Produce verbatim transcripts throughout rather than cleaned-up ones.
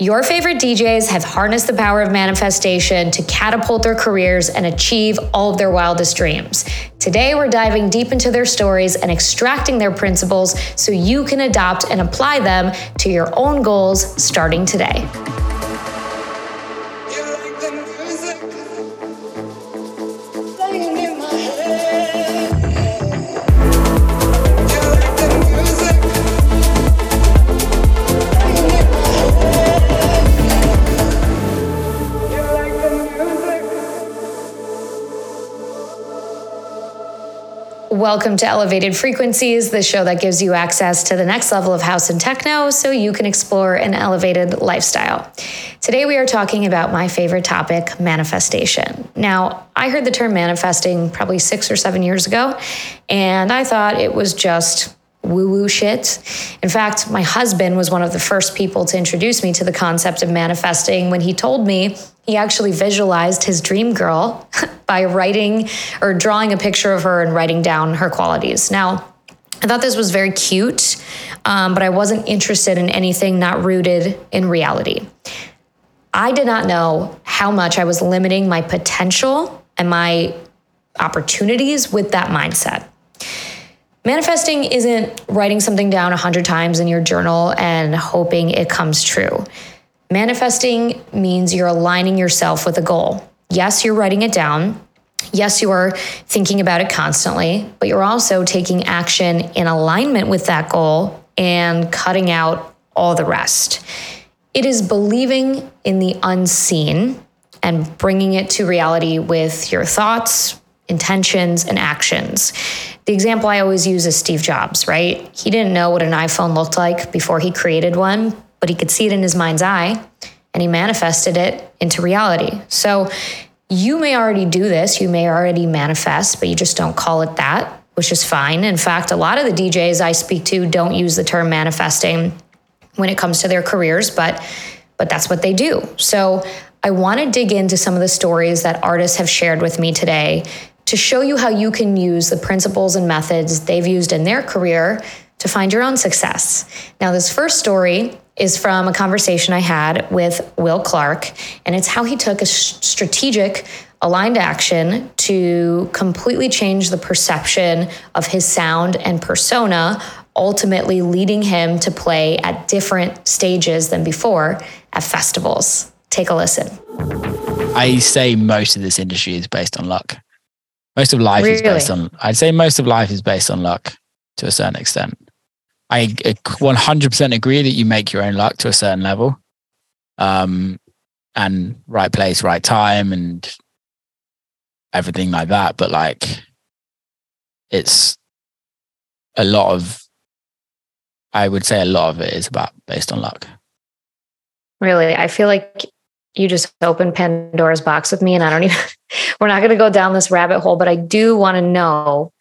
Your favorite D Js have harnessed the power of manifestation to catapult their careers and achieve all of their wildest dreams. Today, we're diving deep into their stories and extracting their principles so you can adopt and apply them to your own goals starting today. Welcome to Elevated Frequencies, the show that gives you access to the next level of house and techno so you can explore an elevated lifestyle. Today we are talking about my favorite topic, manifestation. Now, I heard the term manifesting probably six or seven years ago, and I thought it was just woo-woo shit. In fact, my husband was one of the first people to introduce me to the concept of manifesting when he told me he actually visualized his dream girl by writing or drawing a picture of her and writing down her qualities. Now, I thought this was very cute, um, but I wasn't interested in anything not rooted in reality. I did not know how much I was limiting my potential and my opportunities with that mindset. Manifesting isn't writing something down a hundred times in your journal and hoping it comes true. Manifesting means you're aligning yourself with a goal. Yes, you're writing it down. Yes, you are thinking about it constantly, but you're also taking action in alignment with that goal and cutting out all the rest. It is believing in the unseen and bringing it to reality with your thoughts, intentions, and actions. The example I always use is Steve Jobs, right? He didn't know what an iPhone looked like before he created one, but he could see it in his mind's eye and he manifested it into reality. So you may already do this, you may already manifest, but you just don't call it that, which is fine. In fact, a lot of the D Js I speak to don't use the term manifesting when it comes to their careers, but but that's what they do. So I want to dig into some of the stories that artists have shared with me today to show you how you can use the principles and methods they've used in their career to find your own success. Now, this first story is from a conversation I had with Will Clark, and it's how he took a strategic, aligned action to completely change the perception of his sound and persona, ultimately leading him to play at different stages than before at festivals. Take a listen. I say most of this industry is based on luck. Most of life really? is based on, I'd say most of life is based on luck to a certain extent. I one hundred percent agree that you make your own luck to a certain level, um, and right place, right time and everything like that. But like, it's a lot of, I would say a lot of it is about based on luck. Really? I feel like you just opened Pandora's box with me and I don't even, we're not going to go down this rabbit hole, but I do want to know,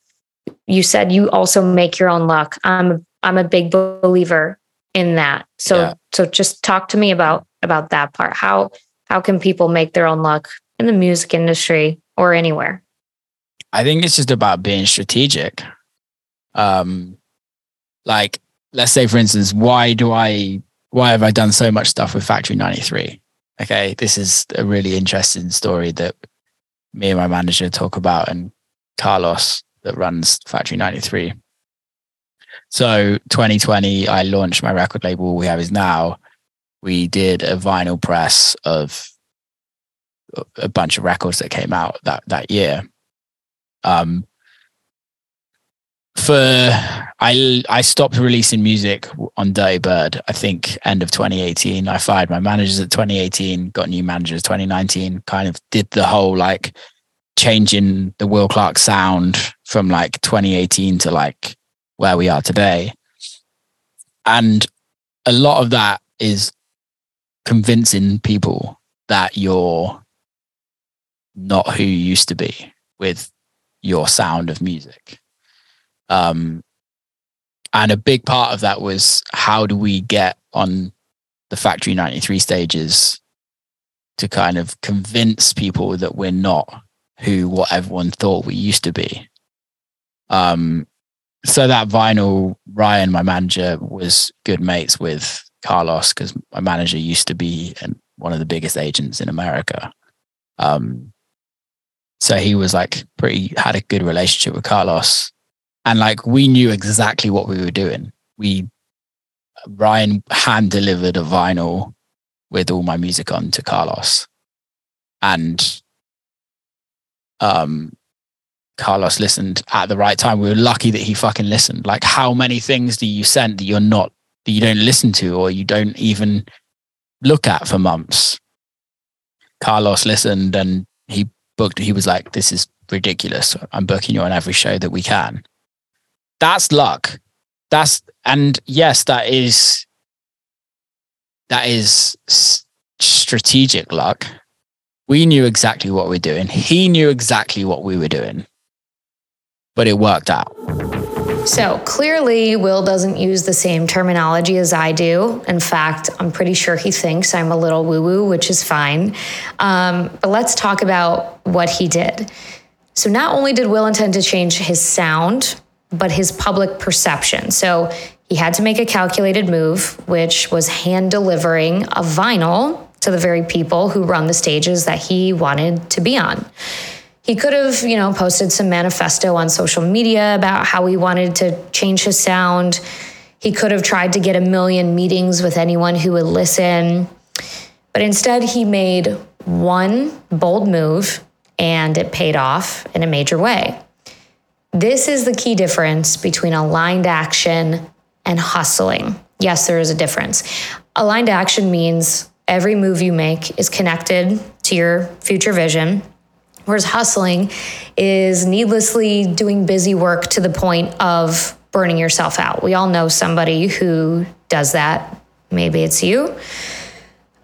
you said you also make your own luck. I'm, I'm a big believer in that. So, yeah. so just talk to me about, about that part. How, how can people make their own luck in the music industry or anywhere? I think it's just about being strategic. Um, like, let's say for instance, why do I, why have I done so much stuff with Factory ninety-three? Okay, this is a really interesting story that me and my manager talk about, and Carlos that runs Factory ninety-three. So twenty twenty, I launched my record label, All We Have Is Now. We did a vinyl press of a bunch of records that came out that, that year. Um, for, I, I stopped releasing music on Day Bird, I think end of twenty eighteen. I fired my managers at twenty eighteen, got new managers twenty nineteen, kind of did the whole like changing the Will Clark sound from like twenty eighteen to like where we are today. And a lot of that is convincing people that you're not who you used to be with your sound of music. Um, and a big part of that was, how do we get on the Factory ninety-three stages to kind of convince people that we're not who what everyone thought we used to be? Um, so that vinyl, Ryan, my manager, was good mates with Carlos, because my manager used to be one of the biggest agents in America. Um, so he was like pretty, had a good relationship with Carlos. And like, we knew exactly what we were doing. We, Ryan hand delivered a vinyl with all my music on to Carlos. And um, Carlos listened at the right time. We were lucky that he fucking listened. Like, how many things do you send that you're not, that you don't listen to or you don't even look at for months? Carlos listened and he booked, he was like, this is ridiculous. I'm booking you on every show that we can. That's luck. That's, and yes, that is, that is strategic luck. We knew exactly what we're doing. He knew exactly what we were doing, but it worked out. So clearly, Will doesn't use the same terminology as I do. In fact, I'm pretty sure he thinks I'm a little woo-woo, which is fine. Um, but let's talk about what he did. So not only did Will intend to change his sound, but his public perception. So he had to make a calculated move, which was hand delivering a vinyl to the very people who run the stages that he wanted to be on. He could have, you know, posted some manifesto on social media about how he wanted to change his sound. He could have tried to get a million meetings with anyone who would listen. But instead, he made one bold move, and it paid off in a major way. This is the key difference between aligned action and hustling. Yes, there is a difference. Aligned action means every move you make is connected to your future vision. Whereas hustling is needlessly doing busy work to the point of burning yourself out. We all know somebody who does that. Maybe it's you.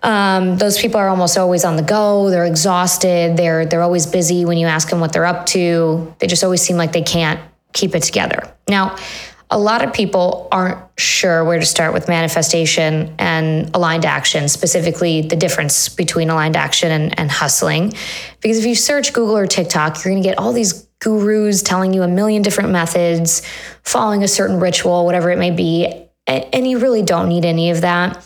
Um, those people are almost always on the go. They're exhausted. They're they're always busy when you ask them what they're up to. They just always seem like they can't keep it together. Now, a lot of people aren't sure where to start with manifestation and aligned action, specifically the difference between aligned action and, and hustling. Because if you search Google or TikTok, you're going to get all these gurus telling you a million different methods, following a certain ritual, whatever it may be, and you really don't need any of that.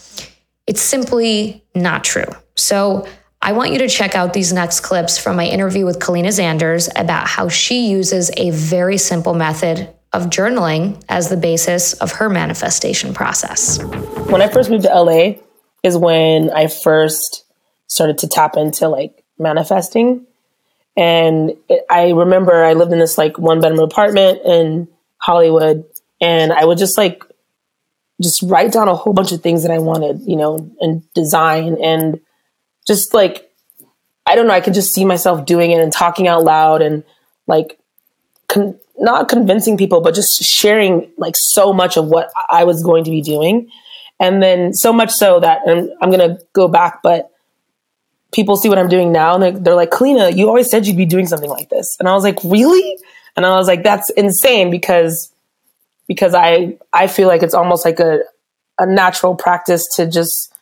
It's simply not true. So I want you to check out these next clips from my interview with Kalina Zanders about how she uses a very simple method of journaling as the basis of her manifestation process. When I first moved to L A is when I first started to tap into like manifesting. And it, I remember I lived in this like one bedroom apartment in Hollywood, and I would just like, just write down a whole bunch of things that I wanted, you know, and design and just like, I don't know, I could just see myself doing it and talking out loud and like, con- not convincing people, but just sharing like so much of what I was going to be doing. And then so much so that, and I'm going to go back, but people see what I'm doing now and they're, they're like, Kalina, you always said you'd be doing something like this. And I was like, really? And I was like, that's insane because because I, I feel like it's almost like a, a natural practice to just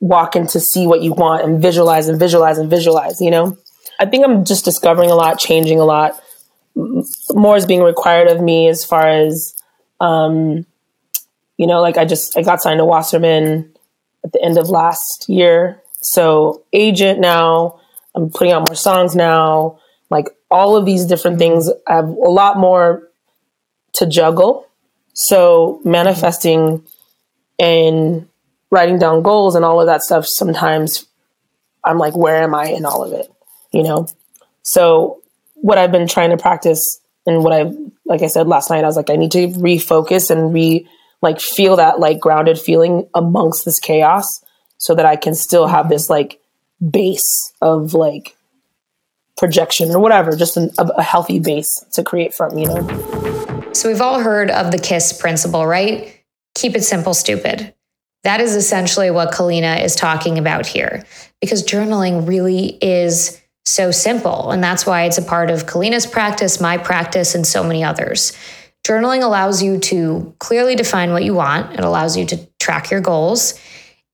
walk in to see what you want and visualize and visualize and visualize, you know? I think I'm just discovering a lot, changing a lot. More is being required of me as far as, um, you know, like I just, I got signed to Wasserman at the end of last year. So agent now, I'm putting out more songs now, like all of these different things. I have a lot more to juggle. So manifesting and writing down goals and all of that stuff, sometimes I'm like, where am I in all of it? You know? So what I've been trying to practice and what I've, like I said last night, I was like, I need to refocus and re like feel that like grounded feeling amongst this chaos so that I can still have this like base of like projection or whatever, just an, a, a healthy base to create from, you know? So we've all heard of the KISS principle, right? Keep it simple, stupid. That is essentially what Kalina is talking about here, because journaling really is so simple. And that's why it's a part of Kalina's practice, my practice, and so many others. Journaling allows you to clearly define what you want. It allows you to track your goals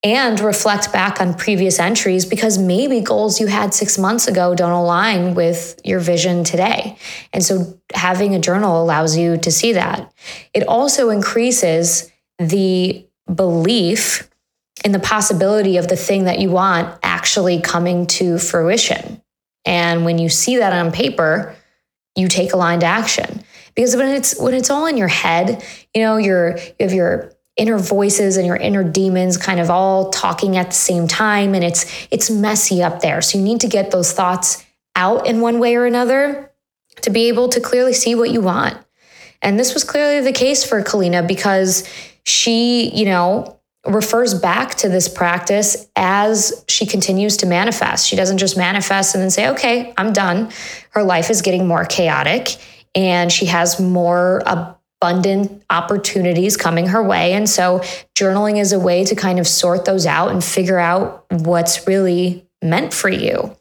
and reflect back on previous entries, because maybe goals you had six months ago don't align with your vision today. And so having a journal allows you to see that. It also increases the belief in the possibility of the thing that you want actually coming to fruition. And when you see that on paper, you take aligned action. Because when it's when it's all in your head, you know, you're, you have your inner voices and your inner demons kind of all talking at the same time, and it's it's messy up there. So you need to get those thoughts out in one way or another to be able to clearly see what you want. And this was clearly the case for Kalina, because she, you know, refers back to this practice as she continues to manifest. She doesn't just manifest and then say, okay, I'm done. Her life is getting more chaotic and she has more abundant opportunities coming her way. And so journaling is a way to kind of sort those out and figure out what's really meant for you.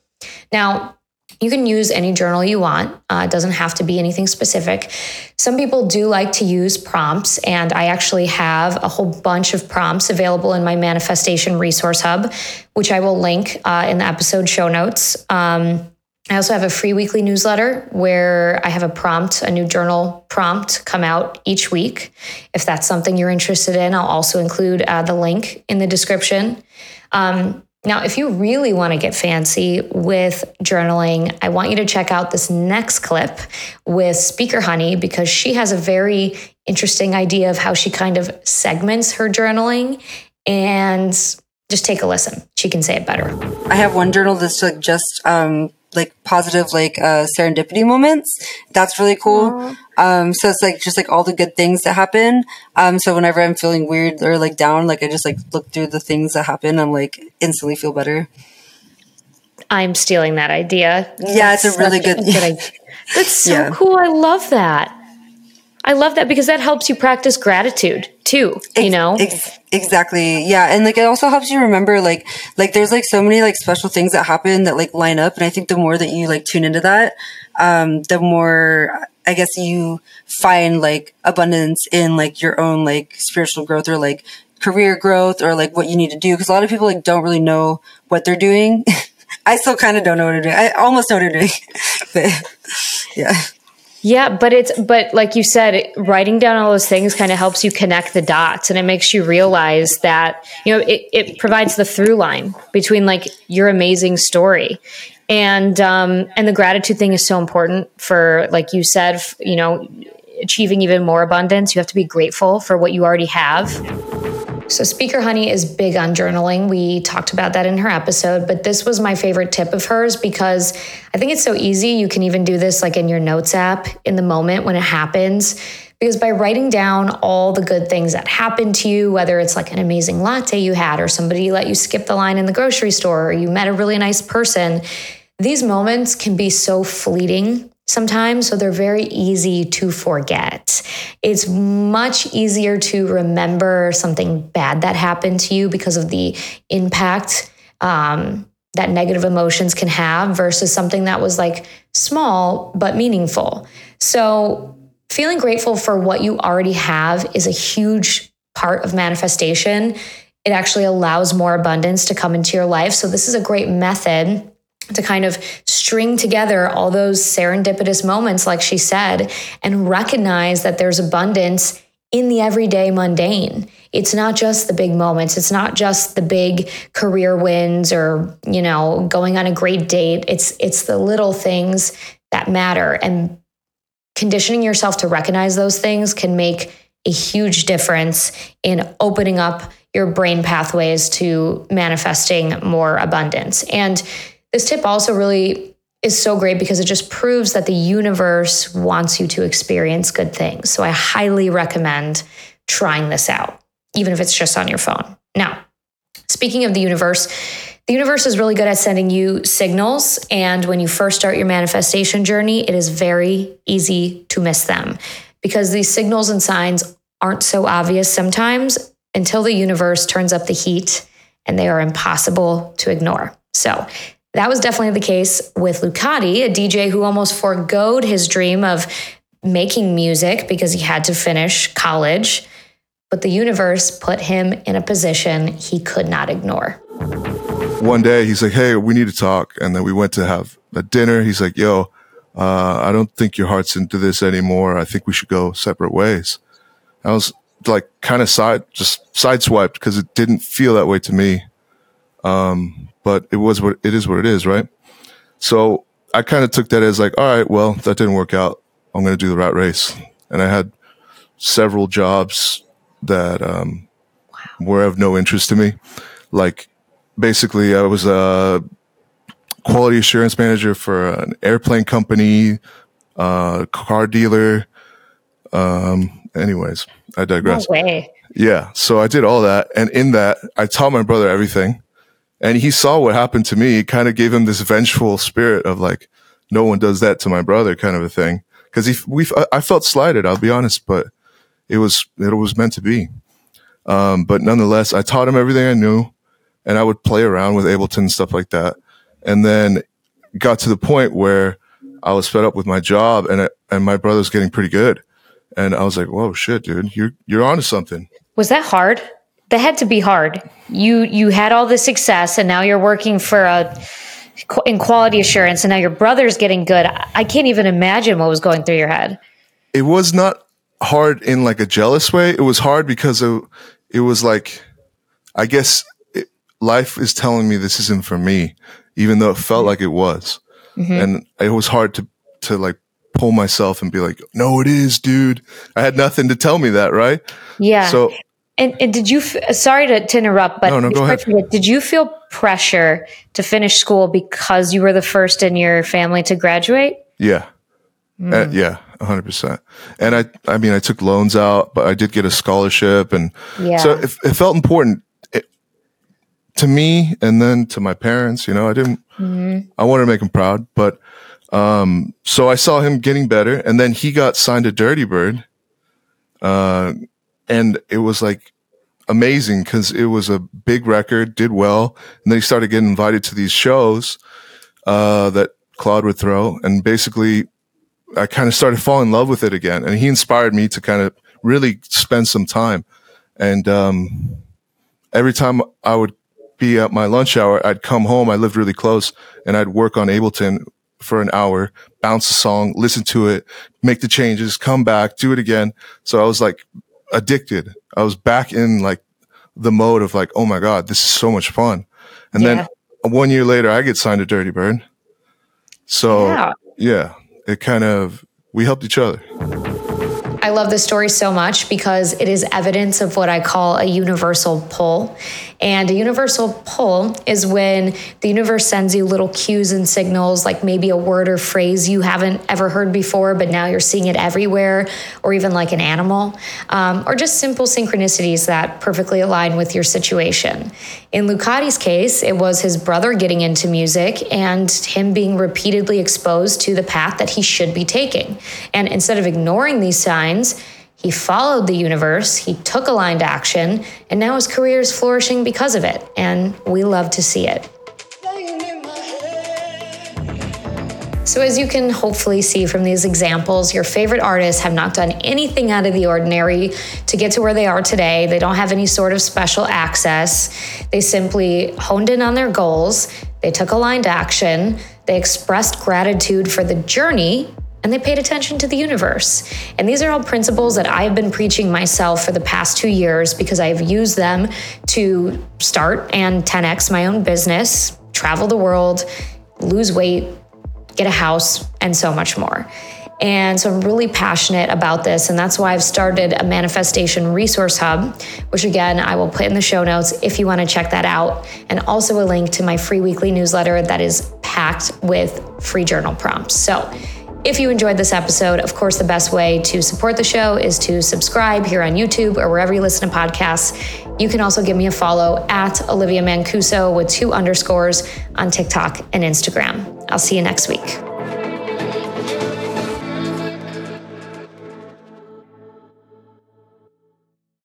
Now, you can use any journal you want. Uh, it doesn't have to be anything specific. Some people do like to use prompts, and I actually have a whole bunch of prompts available in my Manifestation Resource Hub, which I will link uh, in the episode show notes. Um, I also have a free weekly newsletter where I have a prompt, a new journal prompt come out each week. If that's something you're interested in, I'll also include uh, the link in the description. Um, Now, if you really want to get fancy with journaling, I want you to check out this next clip with Speaker Honey, because she has a very interesting idea of how she kind of segments her journaling. And just take a listen. She can say it better. I have one journal that's like just um, like positive, like uh, serendipity moments. That's really cool. Um, so it's like just like all the good things that happen. Um, so whenever I'm feeling weird or like down, like I just like look through the things that happen and like instantly feel better. I'm stealing that idea. Yeah, that's it's a really good, a good idea. That's so yeah. cool. I love that. I love that because that helps you practice gratitude too, you know? Ex- exactly. Yeah. And like, it also helps you remember like, like there's like so many like special things that happen that like line up. And I think the more that you like tune into that, um, the more, I guess, you find like abundance in like your own like spiritual growth or like career growth or like what you need to do. Cause a lot of people like don't really know what they're doing. I still kind of don't know what I'm doing. I almost know what I'm doing, but yeah. Yeah, but it's but like you said, writing down all those things kind of helps you connect the dots, and it makes you realize that, you know, it, it provides the through line between like your amazing story, and um, and the gratitude thing is so important for, like you said, f- you know, achieving even more abundance. You have to be grateful for what you already have. So Speaker Honey is big on journaling. We talked about that in her episode, but this was my favorite tip of hers because I think it's so easy. You can even do this like in your notes app in the moment when it happens, because by writing down all the good things that happened to you, whether it's like an amazing latte you had or somebody let you skip the line in the grocery store or you met a really nice person, these moments can be so fleeting sometimes, so they're very easy to forget. It's much easier to remember something bad that happened to you because of the impact um, that negative emotions can have versus something that was like small but meaningful. So feeling grateful for what you already have is a huge part of manifestation. It actually allows more abundance to come into your life. So this is a great method to kind of string together all those serendipitous moments, like she said, and recognize that there's abundance in the everyday mundane. It's not just the big moments. It's not just the big career wins or, you know, going on a great date. It's it's the little things that matter. And conditioning yourself to recognize those things can make a huge difference in opening up your brain pathways to manifesting more abundance. And this tip also really is so great because it just proves that the universe wants you to experience good things. So I highly recommend trying this out, even if it's just on your phone. Now, speaking of the universe, the universe is really good at sending you signals. And when you first start your manifestation journey, it is very easy to miss them because these signals and signs aren't so obvious sometimes until the universe turns up the heat and they are impossible to ignore. So that was definitely the case with Lucati, a D J who almost forgoed his dream of making music because he had to finish college. But the universe put him in a position he could not ignore. One day he's like, hey, we need to talk. And then we went to have a dinner. He's like, yo, uh, I don't think your heart's into this anymore. I think we should go separate ways. I was like kind of side, just sideswiped because it didn't feel that way to me. Um, but it was what it is, what it is, right? So I kind of took that as like, all right, well, that didn't work out. I'm going to do the rat race. And I had several jobs that um, wow. were of no interest to me. Like basically I was a quality assurance manager for an airplane company, uh, car dealer. Um, anyways, I digress. No way. Yeah. So I did all that. And in that, I taught my brother everything. And he saw what happened to me. It kind of gave him this vengeful spirit of like, no one does that to my brother kind of a thing. Cause he, we, I felt slighted, I'll be honest, but it was, it was meant to be. Um, but nonetheless, I taught him everything I knew and I would play around with Ableton and stuff like that. And then got to the point where I was fed up with my job and, it, and my brother's getting pretty good. And I was like, whoa, shit, dude, you're, you're onto something. Was that hard? That had to be hard. You, you had all this success and now you're working for a, in quality assurance and now your brother's getting good. I can't even imagine what was going through your head. It was not hard in like a jealous way. It was hard because it, it was like, I guess it, life is telling me this isn't for me, even though it felt like it was. Mm-hmm. And it was hard to, to like pull myself and be like, no, it is, dude. I had nothing to tell me that. Right. Yeah. So, And, and did you, f- sorry to, to interrupt, but no, no, go ahead. Did you feel pressure to finish school because you were the first in your family to graduate? Yeah. Mm. Uh, yeah, one hundred percent. And I, I mean, I took loans out, but I did get a scholarship. And yeah. so it, it felt important it, to me and then to my parents. You know, I didn't, mm-hmm. I wanted to make him proud, but um, so I saw him getting better. And then he got signed to Dirtybird. Uh, And it was like amazing because it was a big record, did well. And then he started getting invited to these shows uh, that Claude would throw. And basically, I kind of started falling in love with it again. And he inspired me to kind of really spend some time. And um, every time I would be at my lunch hour, I'd come home. I lived really close. And I'd work on Ableton for an hour, bounce a song, listen to it, make the changes, come back, do it again. So I was like... addicted. I was back in like the mode of like, oh my God, this is so much fun. And yeah. then one year later, I get signed to Dirtybird. So yeah. yeah, it kind of, we helped each other. I love this story so much because it is evidence of what I call a universal pull. And a universal pull is when the universe sends you little cues and signals, like maybe a word or phrase you haven't ever heard before, but now you're seeing it everywhere, or even like an animal, um, or just simple synchronicities that perfectly align with your situation. In Lucati's case, it was his brother getting into music and him being repeatedly exposed to the path that he should be taking. And instead of ignoring these signs, he followed the universe, he took aligned action, and now his career is flourishing because of it. And we love to see it. So as you can hopefully see from these examples, your favorite artists have not done anything out of the ordinary to get to where they are today. They don't have any sort of special access. They simply honed in on their goals. They took aligned action. They expressed gratitude for the journey. And they paid attention to the universe. And these are all principles that I have been preaching myself for the past two years because I have used them to start and ten X my own business, travel the world, lose weight, get a house, and so much more. And so I'm really passionate about this. And that's why I've started a manifestation resource hub, which again, I will put in the show notes if you want to check that out. And also a link to my free weekly newsletter that is packed with free journal prompts. So if you enjoyed this episode, of course, the best way to support the show is to subscribe here on YouTube or wherever you listen to podcasts. You can also give me a follow at Olivia Mancuso with two underscores on TikTok and Instagram. I'll see you next week.